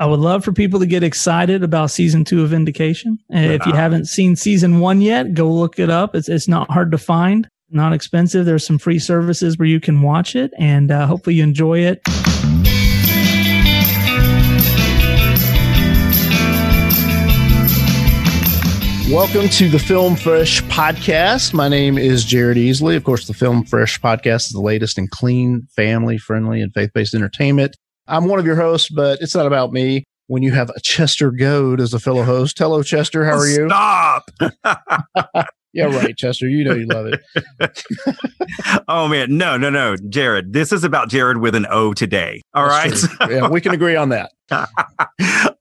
I would love for people to get excited about season 2 of Vindication. And if you haven't seen season 1 yet, go look it up. It's not hard to find, not expensive. There's some free services where you can watch it, and hopefully you enjoy it. Welcome to the Film Fresh Podcast. My name is Jared Easley. Of course, the Film Fresh Podcast is the latest in clean, family-friendly, and faith-based entertainment. I'm one of your hosts, but it's not about me. When you have a Chester Goad as a fellow host, hello, Chester. How are you? Stop. Yeah, right, Chester. You know you love it. Oh, man. No, Jared. This is about Jared with an O today. All That's right. True. Yeah, we can agree on that.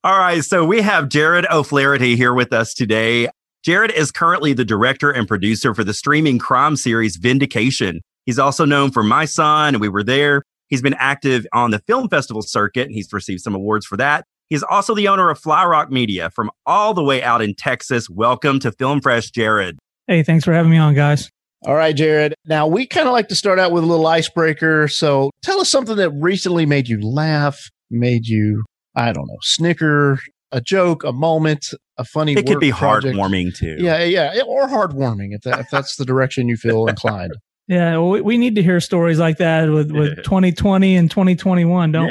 All right. So we have Jared O'Flaherty here with us today. Jared is currently the director and producer for the streaming crime series Vindication. He's also known for My Son and We Were There. He's been active on the film festival circuit, and he's received some awards for that. He's also the owner of FlyRock Media from all the way out in Texas. Welcome to Film Fresh, Jared. Hey, thanks for having me on, guys. All right, Jared. Now, we kind of like to start out with a little icebreaker. So tell us something that recently made you laugh, made you, I don't know, snicker, a joke, a moment, a funny word. It could be heartwarming, too. Yeah. Or heartwarming, if that's the direction you feel inclined. Yeah, we need to hear stories like that with 2020 and 2021, don't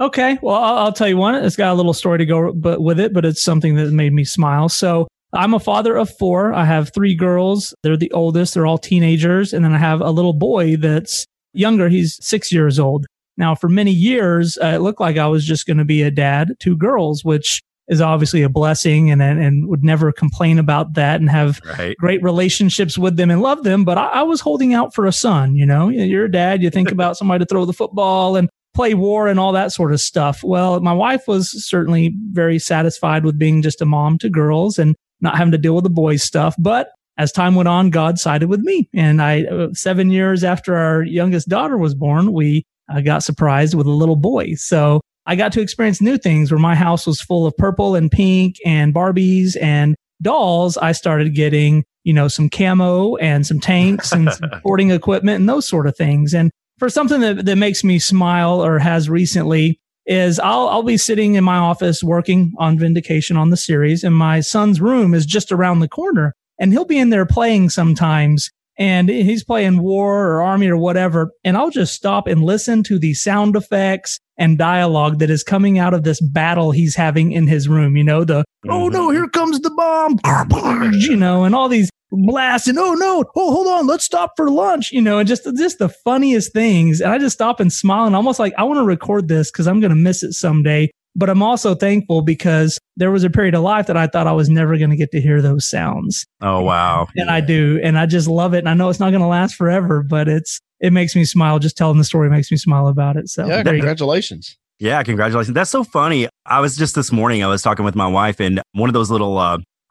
we? Okay, well, I'll tell you one. It's got a little story to go with it, but it's something that made me smile. So I'm a father of 4. I have 3 girls. They're the oldest. They're all teenagers. And then I have a little boy that's younger. He's 6 years old. Now, for many years, it looked like I was just going to be a dad to girls, which is obviously a blessing, and would never complain about that, and have great relationships with them and love them. But I was holding out for a son. You know, you're a dad, you think about somebody to throw the football and play war and all that sort of stuff. Well, my wife was certainly very satisfied with being just a mom to girls and not having to deal with the boys stuff. But as time went on, God sided with me. And I, 7 years after our youngest daughter was born, we got surprised with a little boy. So I got to experience new things where my house was full of purple and pink and Barbies and dolls. I started getting, you know, some camo and some tanks and some sporting equipment and those sort of things. And for something that makes me smile or has recently is I'll be sitting in my office working on Vindication on the series, and my son's room is just around the corner, and he'll be in there playing sometimes, and he's playing war or army or whatever. And I'll just stop and listen to the sound effects and dialogue that is coming out of this battle he's having in his room. You know, the, oh no, here comes the bomb, you know, and all these blasts, and oh, hold on, let's stop for lunch, you know, and just the funniest things. And I just stop and smile, and almost like I want to record this because I'm going to miss it someday. But I'm also thankful because there was a period of life that I thought I was never going to get to hear those sounds. Oh, wow. And I do. And I just love it. And I know it's not going to last forever, but it makes me smile. Just telling the story makes me smile about it. So yeah, congratulations. Yeah, congratulations. That's so funny. I was just this morning, I was talking with my wife, and one of those little,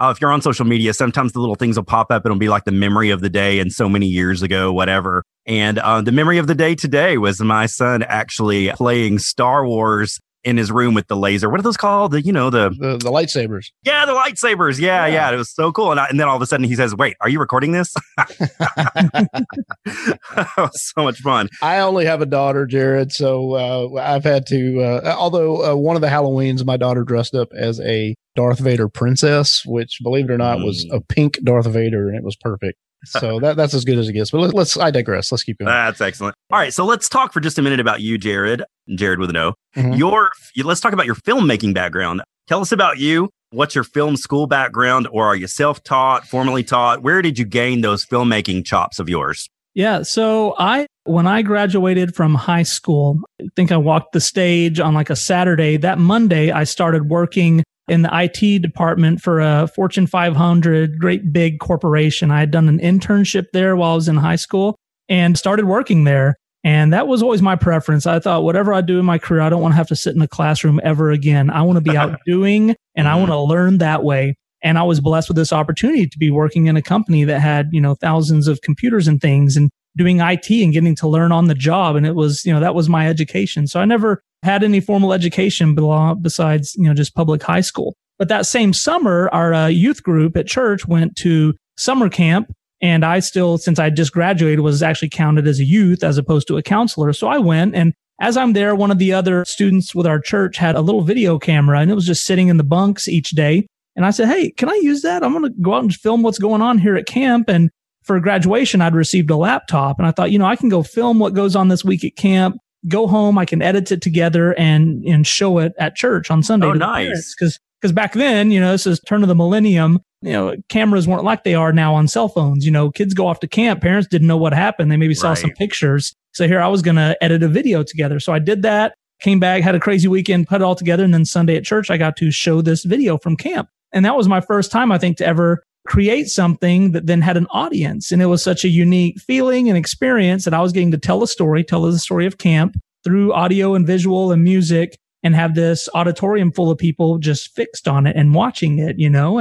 if you're on social media, sometimes the little things will pop up. It'll be like the memory of the day and so many years ago, whatever. And the memory of the day today was my son actually playing Star Wars in his room with the laser. What are those called? The lightsabers. Yeah, the lightsabers. Yeah. It was so cool. And then all of a sudden he says, wait, are you recording this? That was so much fun. I only have a daughter, Jared. So I've had to, although one of the Halloweens, my daughter dressed up as a Darth Vader princess, which, believe it or not, was a pink Darth Vader. And it was perfect. So that's as good as it gets. But I digress. Let's keep going. That's excellent. All right. So let's talk for just a minute about you, Jared with an O. Mm-hmm. Let's talk about your filmmaking background. Tell us about you. What's your film school background, or are you self-taught, formally taught? Where did you gain those filmmaking chops of yours? Yeah. So when I graduated from high school, I think I walked the stage on like a Saturday. That Monday, I started working in the IT department for a Fortune 500, great big corporation. I had done an internship there while I was in high school and started working there. And that was always my preference. I thought, whatever I do in my career, I don't want to have to sit in a classroom ever again. I want to be out doing, and I want to learn that way. And I was blessed with this opportunity to be working in a company that had, you know, thousands of computers and things, and doing IT and getting to learn on the job. And it was, you know, that was my education. So I never had any formal education besides, you know, just public high school. But that same summer, our youth group at church went to summer camp. And I still, since I just graduated, was actually counted as a youth as opposed to a counselor. So I went, and As I'm there, one of the other students with our church had a little video camera, and it was just sitting in the bunks each day. And I said, hey, can I use that? I'm going to go out and film what's going on here at camp. And for graduation, I'd received a laptop. And I thought, you know, I can go film what goes on this week at camp, go home, I can edit it together and show it at church on Sunday. Oh, nice. Because back then, you know, this is turn of the millennium, you know, cameras weren't like they are now on cell phones. You know, kids go off to camp. Parents didn't know what happened. They maybe saw some pictures. So here I was going to edit a video together. So I did that, came back, had a crazy weekend, put it all together. And then Sunday at church, I got to show this video from camp. And that was my first time, I think, to ever create something that then had an audience. And it was such a unique feeling and experience that I was getting to tell the story of camp through audio and visual and music, and have this auditorium full of people just fixed on it and watching it, you know,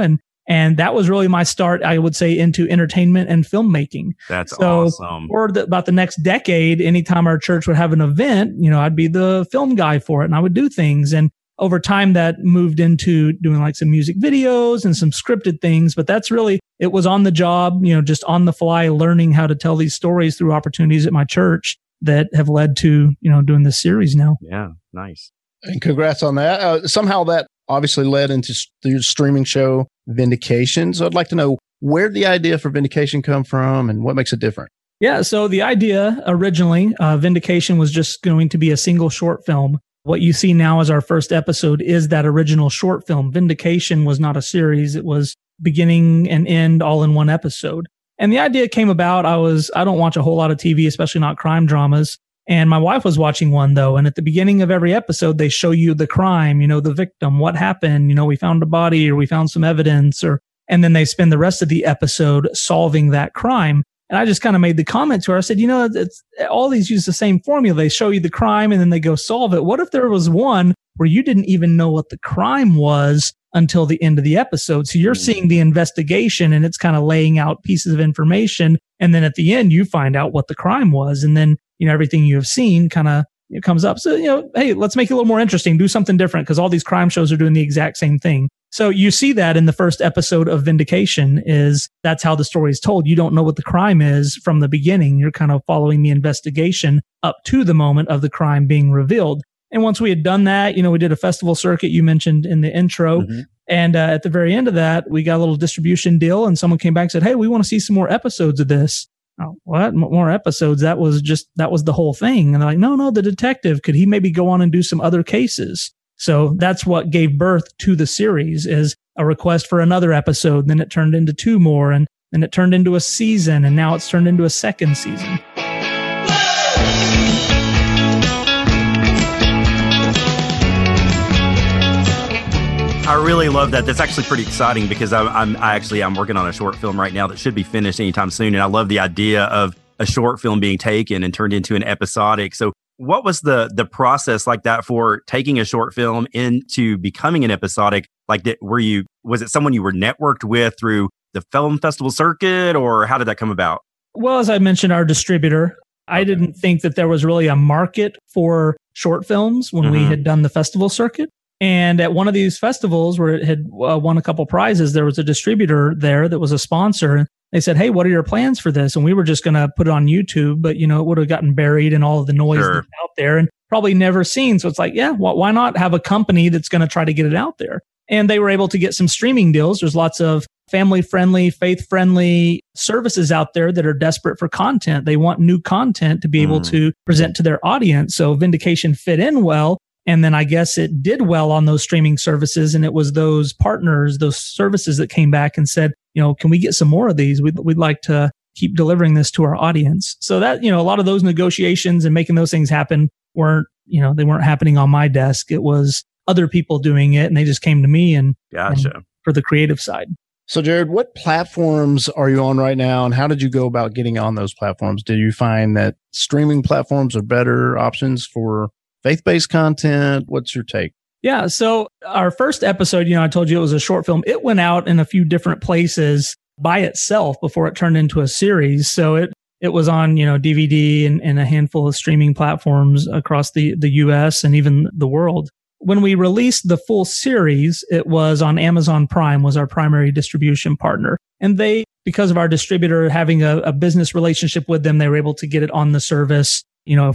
and that was really my start, I would say, into entertainment and filmmaking. That's awesome. Or about the next decade, anytime our church would have an event, you know, I'd be the film guy for it and I would do things. And over time that moved into doing like some music videos and some scripted things, but that's really, it was on the job, you know, just on the fly, learning how to tell these stories through opportunities at my church that have led to, you know, doing this series now. Yeah. Nice. And congrats on that. Somehow that obviously led into the streaming show Vindication. So I'd like to know, where did the idea for Vindication come from and what makes it different? Yeah. So the idea originally, Vindication was just going to be a single short film. What you see now as our first episode is that original short film. Vindication was not a series. It was beginning and end all in one episode. And the idea came about, I don't watch a whole lot of TV, especially not crime dramas. And my wife was watching one, though. And at the beginning of every episode, they show you the crime, you know, the victim, what happened, you know, we found a body or we found some evidence, or, and then they spend the rest of the episode solving that crime. And I just kind of made the comment to her. I said, you know, it's all these use the same formula. They show you the crime and then they go solve it. What if there was one where you didn't even know what the crime was until the end of the episode? So you're seeing the investigation and it's kind of laying out pieces of information. And then at the end, you find out what the crime was. And then, you know, everything you have seen kind of comes up. So, you know, hey, let's make it a little more interesting. Do something different, because all these crime shows are doing the exact same thing. So you see that in the first episode of Vindication, is that's how the story is told. You don't know what the crime is from the beginning. You're kind of following the investigation up to the moment of the crime being revealed. And once we had done that, you know, we did a festival circuit you mentioned in the intro. Mm-hmm. And at the very end of that, we got a little distribution deal and someone came back and said, hey, we want to see some more episodes of this. Oh, what? More episodes? That was the whole thing. And they're like, no, the detective, could he maybe go on and do some other cases? So that's what gave birth to the series, is a request for another episode. And then it turned into two more, and then it turned into a season. And now it's turned into a second season. I really love that. That's actually pretty exciting, because I'm working on a short film right now that should be finished anytime soon. And I love the idea of a short film being taken and turned into an episodic. So what was the process like that for taking a short film into becoming an episodic? Like, was it someone you were networked with through the film festival circuit, or how did that come about? Well, as I mentioned, our distributor. I didn't think that there was really a market for short films when we had done the festival circuit. And at one of these festivals where it had won a couple prizes, there was a distributor there that was a sponsor. They said, hey, what are your plans for this? And we were just going to put it on YouTube, but, you know, it would have gotten buried in all of the noise that's out there and probably never seen. So it's like, yeah, why not have a company that's going to try to get it out there? And they were able to get some streaming deals. There's lots of family-friendly, faith-friendly services out there that are desperate for content. They want new content to be able to present to their audience. So Vindication fit in well. And then I guess it did well on those streaming services. And it was those partners, those services that came back and said, you know, can we get some more of these? We'd like to keep delivering this to our audience. So that, you know, a lot of those negotiations and making those things happen weren't happening on my desk. It was other people doing it, and they just came to me and for the creative side. So Jared, what platforms are you on right now, and how did you go about getting on those platforms? Did you find that streaming platforms are better options for faith-based content? What's your take? Yeah. So our first episode, you know, I told you it was a short film. It went out in a few different places by itself before it turned into a series. So it was on, you know, DVD and a handful of streaming platforms across the US and even the world. When we released the full series, it was on Amazon Prime, was our primary distribution partner. And they, because of our distributor having a business relationship with them, they were able to get it on the service,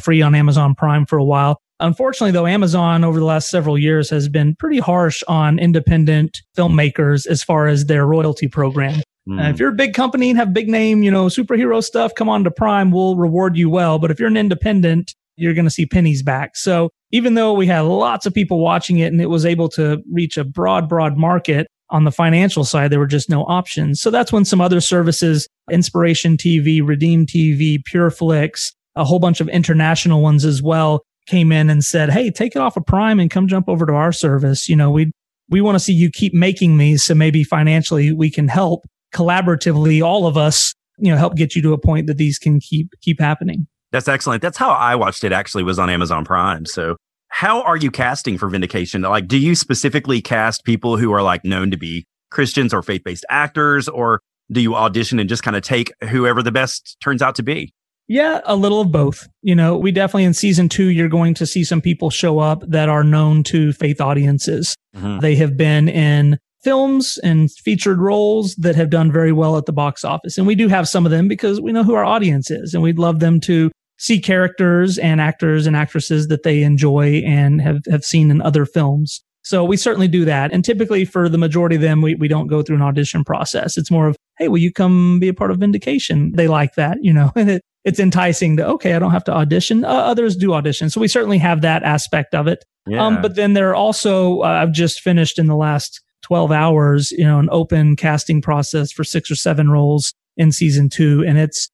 free on Amazon Prime for a while. Unfortunately, though, Amazon over the last several years has been pretty harsh on independent filmmakers as far as their royalty program. If you're a big company and have big name, superhero stuff, come on to Prime, we'll reward you well. But if you're an independent, you're going to see pennies back. So even though we had lots of people watching it and it was able to reach a broad market, on the financial side, there were just no options. So that's when some other services, Inspiration TV, Redeem TV, Pure Flix, a whole bunch of international ones as well, came in and said, hey, take it off of Prime and come jump over to our service. We want to see you keep making these. So maybe financially we can help collaboratively, all of us, help get you to a point that these can keep happening. That's excellent. That's how I watched it, actually, was on Amazon Prime. So how are you casting for Vindication? Like, do you specifically cast people who are known to be Christians or faith-based actors, or do you audition and just kind of take whoever the best turns out to be? Yeah, a little of both. We definitely in season 2, you're going to see some people show up that are known to faith audiences. Mm-hmm. They have been in films and featured roles that have done very well at the box office. And we do have some of them because we know who our audience is, and we'd love them to see characters and actors and actresses that they enjoy and have seen in other films. So we certainly do that. And typically for the majority of them, we don't go through an audition process. It's more of, hey, will you come be a part of Vindication? They like that, and it's enticing to, okay, I don't have to audition. Others do audition. So we certainly have that aspect of it. Yeah. But then there are also, I've just finished in the last 12 hours, an open casting process for 6 or 7 roles in season 2. And it's,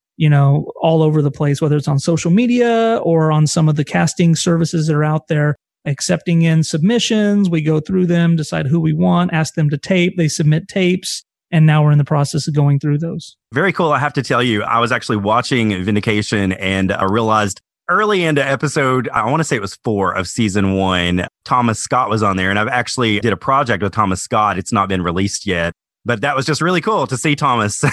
all over the place, whether it's on social media or on some of the casting services that are out there, accepting in submissions. We go through them, decide who we want, ask them to tape. They submit tapes. And now we're in the process of going through those. Very cool. I have to tell you, I was actually watching Vindication and I realized early into episode, I want to say it was 4 of season 1, Thomas Scott was on there. And I've actually did a project with Thomas Scott. It's not been released yet. But that was just really cool to see Thomas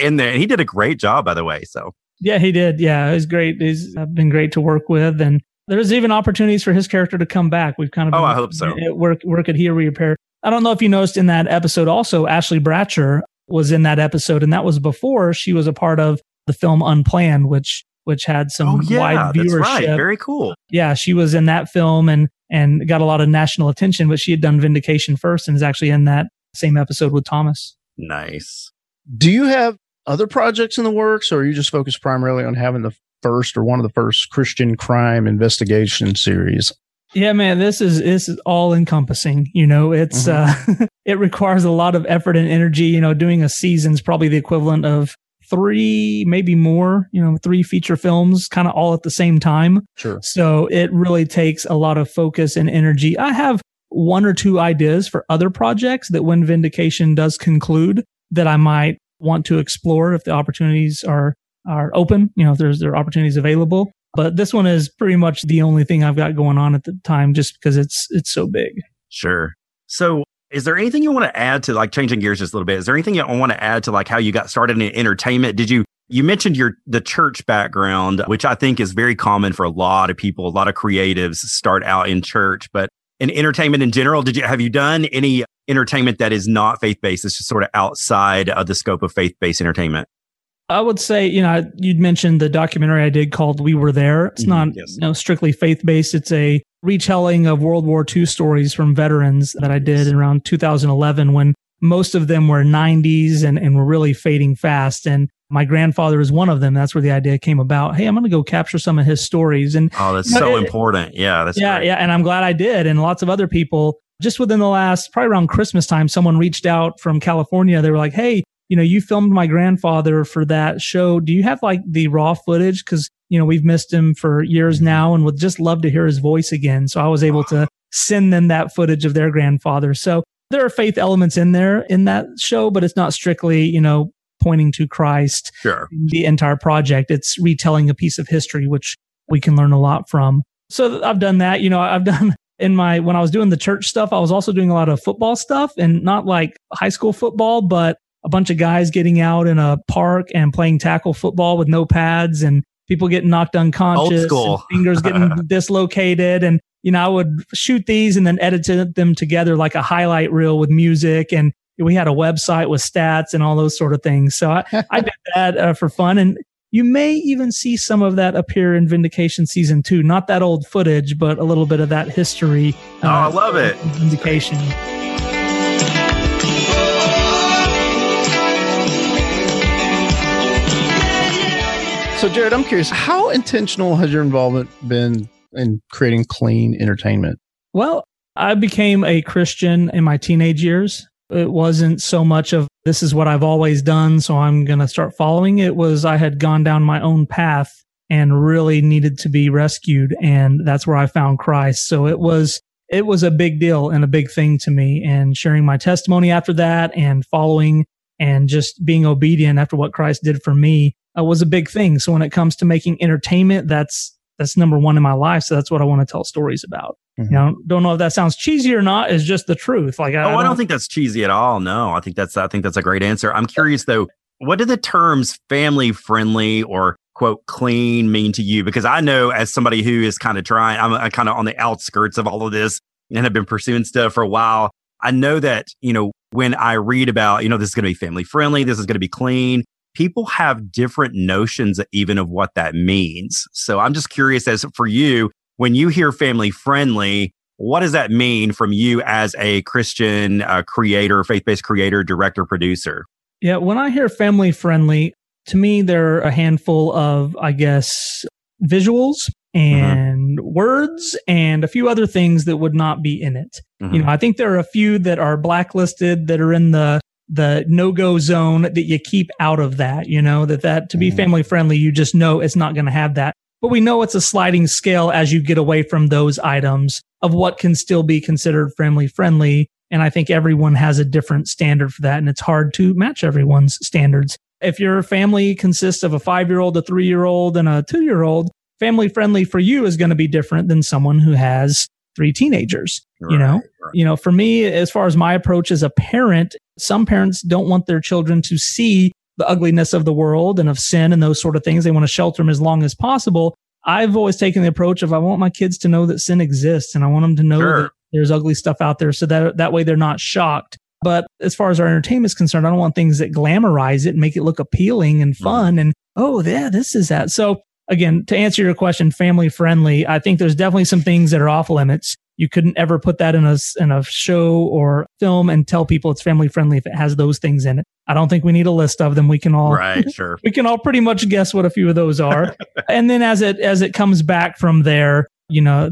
in there. And he did a great job, by the way. So yeah, he did. Yeah, it was great. He's been great to work with. And there's even opportunities for his character to come back. We've kind of I hope so. Work at Here Repair. I don't know if you noticed in that episode also, Ashley Bratcher was in that episode. And that was before she was a part of the film Unplanned, which had some wide viewership. That's right. Very cool. Yeah, she was in that film and got a lot of national attention. But she had done Vindication first and is actually in that same episode with Thomas. Nice. Do you have other projects in the works, or are you just focused primarily on having the first or one of the first Christian crime investigation series? Yeah, man, this is all encompassing. It's it requires a lot of effort and energy. Doing a season's probably the equivalent of 3, maybe more, 3 feature films kind of all at the same time. Sure. So it really takes a lot of focus and energy. I have 1 or 2 ideas for other projects that when Vindication does conclude that I might want to explore if the opportunities are open, if there are opportunities available. But this one is pretty much the only thing I've got going on at the time, just because it's so big. Sure. So is there anything you want to add to, changing gears just a little bit? Is there anything you want to add to how you got started in entertainment? Did you mentioned the church background, which I think is very common for a lot of people. A lot of creatives start out in church, but in entertainment in general, have you done any entertainment that is not faith-based? It's just sort of outside of the scope of faith-based entertainment. I would say, you'd mentioned the documentary I did called We Were There. It's not strictly faith-based. It's a retelling of World War II stories from veterans that I did in around 2011 when most of them were 90s and were really fading fast. And my grandfather is one of them. That's where the idea came about. Hey, I'm going to go capture some of his stories. And that's so important. Yeah. That's great. Yeah. And I'm glad I did. And lots of other people just within the last, probably around Christmas time, someone reached out from California. They were like, hey, you filmed my grandfather for that show. Do you have the raw footage? Cause we've missed him for years now and would just love to hear his voice again. So I was able to send them that footage of their grandfather. So there are faith elements in there in that show, but it's not strictly, pointing to Christ. Sure. The entire project. It's retelling a piece of history, which we can learn a lot from. So I've done that. I've done when I was doing the church stuff, I was also doing a lot of football stuff, and not high school football, but a bunch of guys getting out in a park and playing tackle football with no pads and people getting knocked unconscious, and fingers getting dislocated. And, I would shoot these and then edit them together like a highlight reel with music, and we had a website with stats and all those sort of things. So I did that for fun. And, You may even see some of that appear in Vindication Season 2. Not that old footage, but a little bit of that history. Oh, I love it. Vindication. So, Jared, I'm curious, how intentional has your involvement been in creating clean entertainment? Well, I became a Christian in my teenage years. It wasn't so much of this is what I've always done, so I'm going to start following. It was I had gone down my own path and really needed to be rescued. And that's where I found Christ. So it was a big deal and a big thing to me, and sharing my testimony after that and following and just being obedient after what Christ did for me was a big thing. So when it comes to making entertainment, that's number one in my life. So that's what I want to tell stories about. Mm-hmm. You know, don't know if that sounds cheesy or not. It's just the truth. Like, I don't think that's cheesy at all. No, I think that's a great answer. I'm curious though, what do the terms family friendly or quote clean mean to you? Because I know as somebody who is kind of trying, I'm kind of on the outskirts of all of this and have been pursuing stuff for a while. I know that, you know, when I read about, you know, this is going to be family friendly, this is going to be clean, people have different notions even of what that means. So I'm just curious as for you, when you hear family friendly, what does that mean from you as a Christian creator, faith-based creator, director, producer? Yeah, when I hear family friendly, to me, there are a handful of, I guess, visuals and words and a few other things that would not be in it. Mm-hmm. You know, I think there are a few that are blacklisted that are in the no-go zone that you keep out of that, you know, that to be family friendly, you just know it's not going to have that. But we know it's a sliding scale as you get away from those items of what can still be considered family friendly. And I think everyone has a different standard for that. And it's hard to match everyone's standards. If your family consists of a 5-year-old, a 3-year-old, and a 2-year-old, family friendly for you is going to be different than someone who has 3 teenagers, you know? Right. You know, for me, as far as my approach as a parent, some parents don't want their children to see the ugliness of the world and of sin and those sort of things. They want to shelter them as long as possible. I've always taken the approach of I want my kids to know that sin exists, and I want them to know that there's ugly stuff out there so that way they're not shocked. But as far as our entertainment is concerned, I don't want things that glamorize it and make it look appealing and fun and, oh, yeah, this is that. So again, to answer your question, family friendly, I think there's definitely some things that are off limits. You couldn't ever put that in a show or film and tell people it's family friendly if it has those things in it. I don't think we need a list of them. We can all we can all pretty much guess what a few of those are. And then as it comes back from there, you know,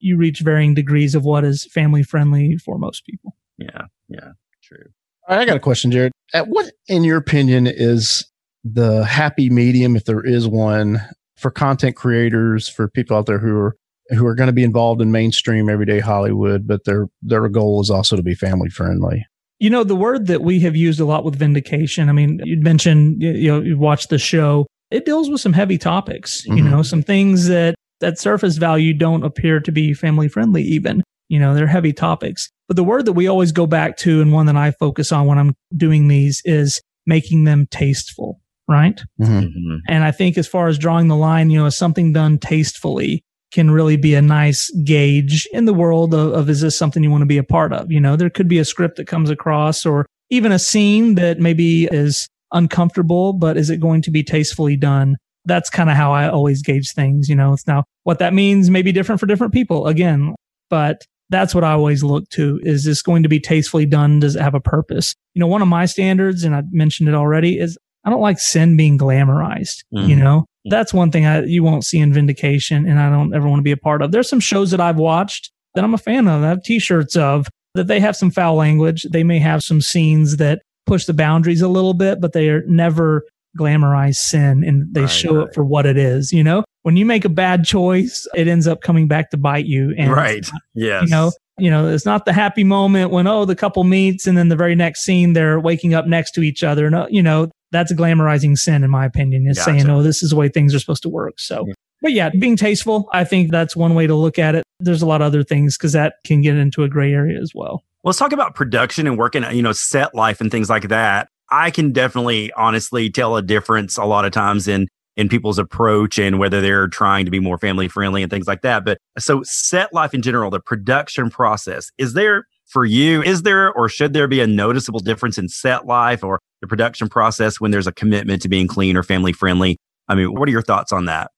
you reach varying degrees of what is family friendly for most people. Yeah, yeah, true. All right, I got a question, Jared. What, in your opinion, is the happy medium, if there is one, for content creators, for people out there who are going to be involved in mainstream everyday Hollywood, but their goal is also to be family friendly? You know, the word that we have used a lot with Vindication, I mean, you'd mentioned, you know, you've watched the show. It deals with some heavy topics, you know, some things that surface value don't appear to be family friendly even. You know, they're heavy topics. But the word that we always go back to, and one that I focus on when I'm doing these, is making them tasteful. Right. Mm-hmm. And I think as far as drawing the line, you know, something done tastefully can really be a nice gauge in the world of is this something you want to be a part of? You know, there could be a script that comes across or even a scene that maybe is uncomfortable, but is it going to be tastefully done? That's kind of how I always gauge things. You know, it's now what that means may be different for different people again, but that's what I always look to. Is this going to be tastefully done? Does it have a purpose? You know, one of my standards, and I mentioned it already, is I don't like sin being glamorized. You know, that's one thing you won't see in Vindication, and I don't ever want to be a part of. There's some shows that I've watched that I'm a fan of, I have t-shirts of, that they have some foul language. They may have some scenes that push the boundaries a little bit, but they are never glamorize sin, and they show it for what it is. You know, when you make a bad choice, it ends up coming back to bite you. And yes. You know, it's not the happy moment when, the couple meets and then the very next scene, they're waking up next to each other. And, you know, that's glamorizing sin, in my opinion, is saying, this is the way things are supposed to work. So, but yeah, being tasteful, I think that's one way to look at it. There's a lot of other things because that can get into a gray area as well. Well, let's talk about production and working, you know, set life and things like that. I can definitely honestly tell a difference a lot of times in people's approach and whether they're trying to be more family friendly and things like that. But so set life in general, the production process, is there, or should there be a noticeable difference in set life or the production process when there's a commitment to being clean or family friendly I mean, what are your thoughts on that?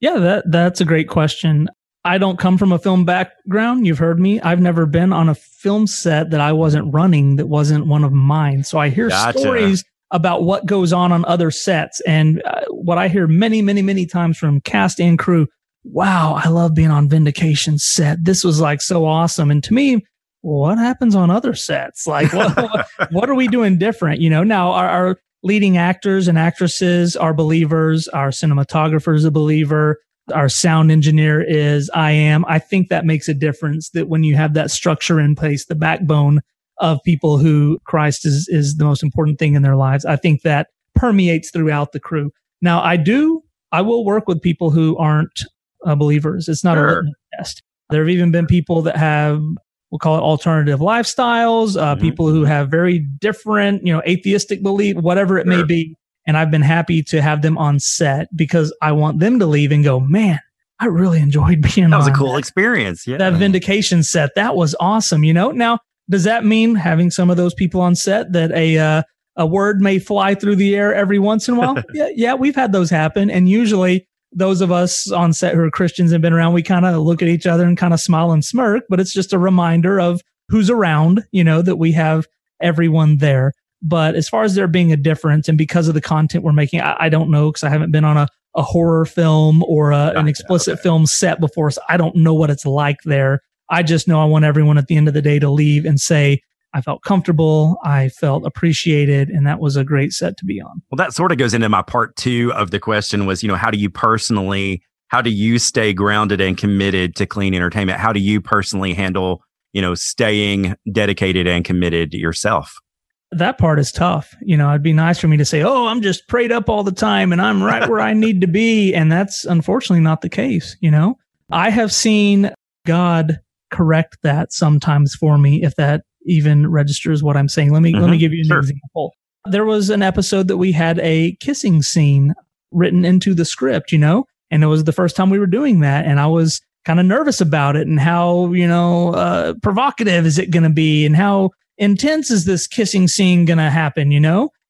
Yeah, that's a great question. I don't come from a film background. You've heard me. I've never been on a film set that I wasn't running that wasn't one of mine. So I hear stories about what goes on other sets. And what I hear many, many, many times from cast and crew, wow, I love being on Vindication set. This was like so awesome. And to me, what happens on other sets? Like, what are we doing different? You know, now our leading actors and actresses are believers. Our cinematographer is a believer. Our sound engineer is, I am. I think that makes a difference, that when you have that structure in place, the backbone of people who Christ is the most important thing in their lives. I think that permeates throughout the crew. Now I will work with people who aren't believers. It's not a litmus test. There have even been people that have, we'll call it alternative lifestyles, people who have very different, atheistic belief, whatever it may be. And I've been happy to have them on set because I want them to leave and go, man, I really enjoyed being on. That was a cool experience. Yeah. That Vindication set, that was awesome. Now, does that mean having some of those people on set that a word may fly through the air every once in a while? yeah, we've had those happen. And usually those of us on set who are Christians and been around, we kind of look at each other and kind of smile and smirk, but it's just a reminder of who's around, that we have everyone there. But as far as there being a difference, and because of the content we're making, I don't know, because I haven't been on a horror film or an explicit film set before, so I don't know what it's like there. I just know I want everyone at the end of the day to leave and say, I felt comfortable, I felt appreciated, and that was a great set to be on. Well, that sort of goes into my part two of the question was, how do you stay grounded and committed to clean entertainment? How do you personally handle, staying dedicated and committed to yourself? That part is tough. It'd be nice for me to say, oh, I'm just prayed up all the time and I'm right where I need to be. And that's unfortunately not the case. I have seen God correct that sometimes for me, if that even registers what I'm saying. Let me give you an example. There was an episode that we had a kissing scene written into the script, and it was the first time we were doing that. And I was kind of nervous about it and how, provocative is it going to be and how intense is this kissing scene going to happen,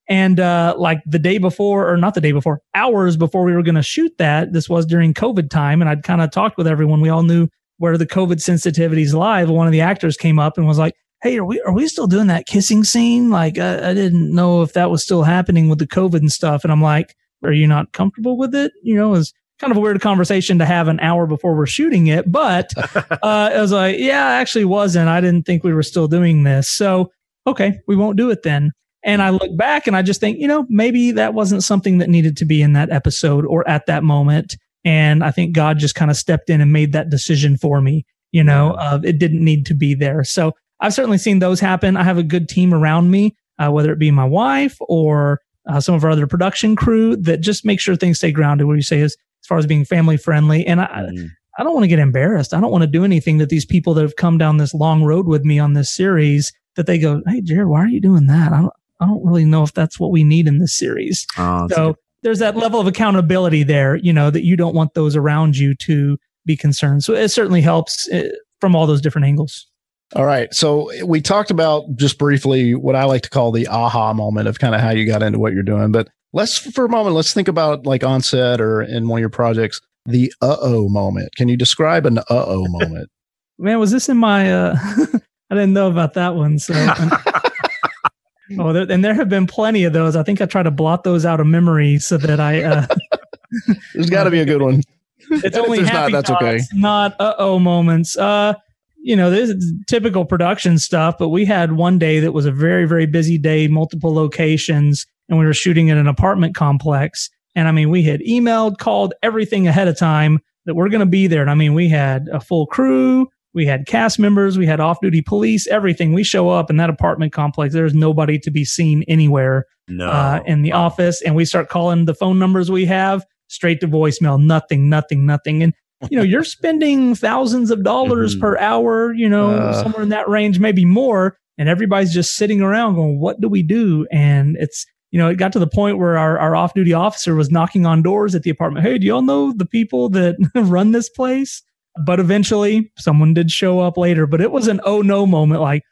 And hours before we were going to shoot that, this was during COVID time. And I'd kind of talked with everyone. We all knew where the COVID sensitivities lie. One of the actors came up and was like, hey, are we still doing that kissing scene? Like, I didn't know if that was still happening with the COVID and stuff. And I'm like, are you not comfortable with it? It's kind of a weird conversation to have an hour before we're shooting it, but I was like, yeah, I actually wasn't. I didn't think we were still doing this. So, okay, we won't do it then. And I look back and I just think, maybe that wasn't something that needed to be in that episode or at that moment. And I think God just kind of stepped in and made that decision for me, it didn't need to be there. So I've certainly seen those happen. I have a good team around me, whether it be my wife or some of our other production crew that just make sure things stay grounded. What you say is, as far as being family friendly. And I don't want to get embarrassed. I don't want to do anything that these people that have come down this long road with me on this series that they go, hey, Jared, why are you doing that? I don't really know if that's what we need in this series. So there's that level of accountability there, that you don't want those around you to be concerned. So it certainly helps from all those different angles. All right. So we talked about just briefly what I like to call the aha moment of kind of how you got into what you're doing. But let's think about like on set or in one of your projects, the uh-oh moment. Can you describe an uh-oh moment? Man, was this in my, I didn't know about that one. So, and there have been plenty of those. I think I try to blot those out of memory so that there's gotta be a good one. It's only happy not, that's okay. Not uh-oh moments. This is typical production stuff, but we had one day that was a very, very busy day, multiple locations, and we were shooting in an apartment complex. And I mean, we had emailed, called everything ahead of time that we're going to be there. And I mean, we had a full crew, we had cast members, we had off-duty police, everything. We show up in that apartment complex. There's nobody to be seen anywhere in the office. And we start calling the phone numbers we have straight to voicemail. Nothing. And you're spending thousands of dollars per hour, somewhere in that range, maybe more. And everybody's just sitting around going, what do we do? And it's, it got to the point where our off-duty officer was knocking on doors at the apartment. Hey, do y'all know the people that run this place? But eventually someone did show up later, but it was an oh no moment. Like,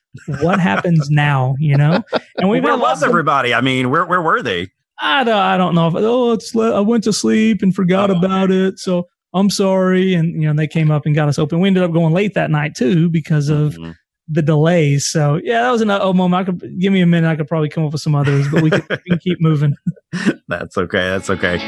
what happens now? And we where was everybody? I mean, where were they? I don't know. I went to sleep and forgot about it. So I'm sorry. And, you know, they came up and got us open. We ended up going late that night too, because of the delays. So yeah, that was an old moment. Give me a minute. I could probably come up with some others, but we can keep moving. That's okay. That's okay.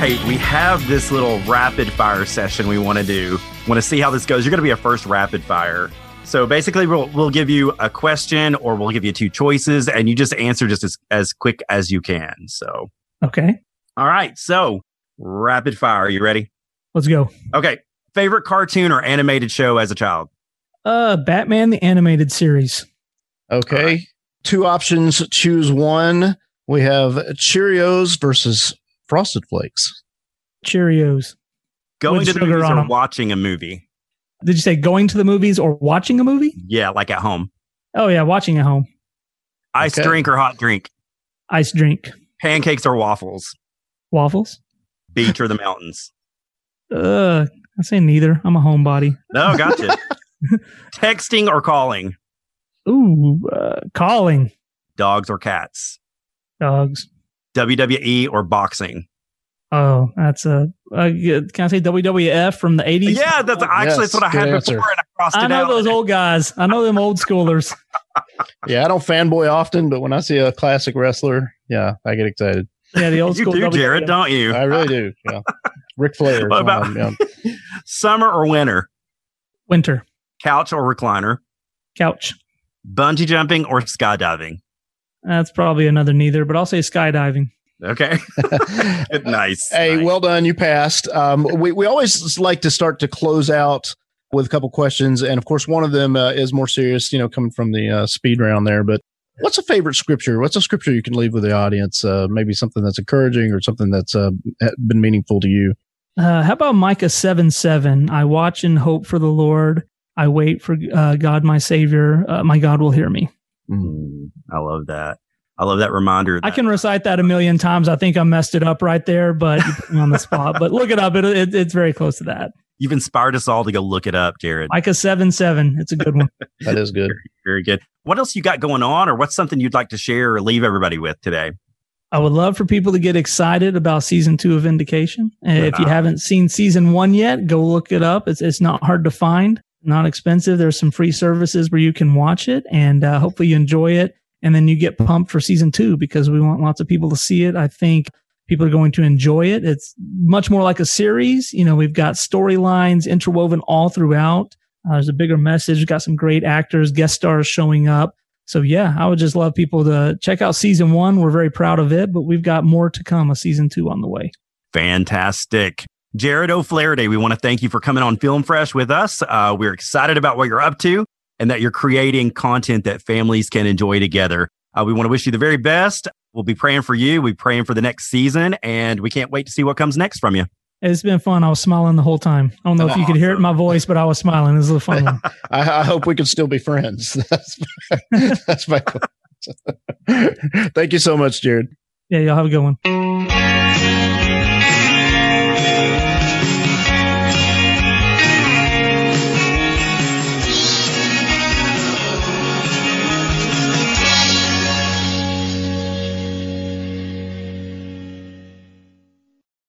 Hey, we have this little rapid fire session we want to do. Want to see how this goes. You're going to be our first rapid fire. So basically we'll give you a question, or we'll give you two choices, and you just answer just as quick as you can. So. Okay. All right. So rapid fire. You ready? Let's go. Okay. Favorite cartoon or animated show as a child? Batman, the animated series. Okay. Right. Two options. Choose one. We have Cheerios versus Frosted Flakes. Cheerios. Going to the movies or watching a movie? Did you say going to the movies or watching a movie? Yeah, like at home. Oh, yeah, watching at home. Ice drink or hot drink? Ice drink. Pancakes or waffles? Waffles. Beach or the mountains? I say neither. I'm a homebody. No, gotcha. Texting or calling? Ooh, calling. Dogs or cats? Dogs. WWE or boxing? Oh, that's can I say WWF from the 80s? Yeah, that's that's what I had answer. Before, and I crossed it out. I know those old guys. I know them old schoolers. Yeah, I don't fanboy often, but when I see a classic wrestler, yeah, I get excited. Yeah, the old school. You do, WWF. Jared, don't you? I really do. Yeah. Ric Flair. What about summer or winter? Winter. Couch or recliner? Couch. Bungee jumping or skydiving? That's probably another neither, but I'll say skydiving. Okay. Nice. Hey, nice. Well done. You passed. We always like to start to close out with a couple questions. And of course, one of them is more serious, you know, coming from the speed round there. But what's a favorite scripture? What's a scripture you can leave with the audience? Maybe something that's encouraging or something that's been meaningful to you. How about Micah 7:7? I watch and hope for the Lord. I wait for God, my Savior. My God will hear me. I love that. I love that reminder. I can recite that a million times. I think I messed it up right there, but you put me on the spot. But look it up. It's very close to that. You've inspired us all to go look it up, Jared. Micah 7:7. It's a good one. That is good. Very, very good. What else you got going on, or what's something you'd like to share or leave everybody with today? I would love for people to get excited about season 2 of Vindication. If you haven't seen season 1 yet, go look it up. It's not hard to find. Not expensive. There's some free services where you can watch it, and hopefully you enjoy it. And then you get pumped for season 2, because we want lots of people to see it. I think people are going to enjoy it. It's much more like a series. You know, we've got storylines interwoven all throughout. There's a bigger message. We've got some great actors, guest stars showing up. So yeah, I would just love people to check out season 1. We're very proud of it, but we've got more to come, a season 2 on the way. Fantastic. Jared O'Flaherty, we want to thank you for coming on Film Fresh with us. We're excited about what you're up to and that you're creating content that families can enjoy together. We want to wish you the very best. We'll be praying for you. We're praying for the next season, and we can't wait to see what comes next from you. It's been fun. I was smiling the whole time. I don't know if you could hear it in my voice, but I was smiling. This is a fun one. I hope we can still be friends. That's my goal. Thank you so much, Jared. Yeah, y'all have a good one.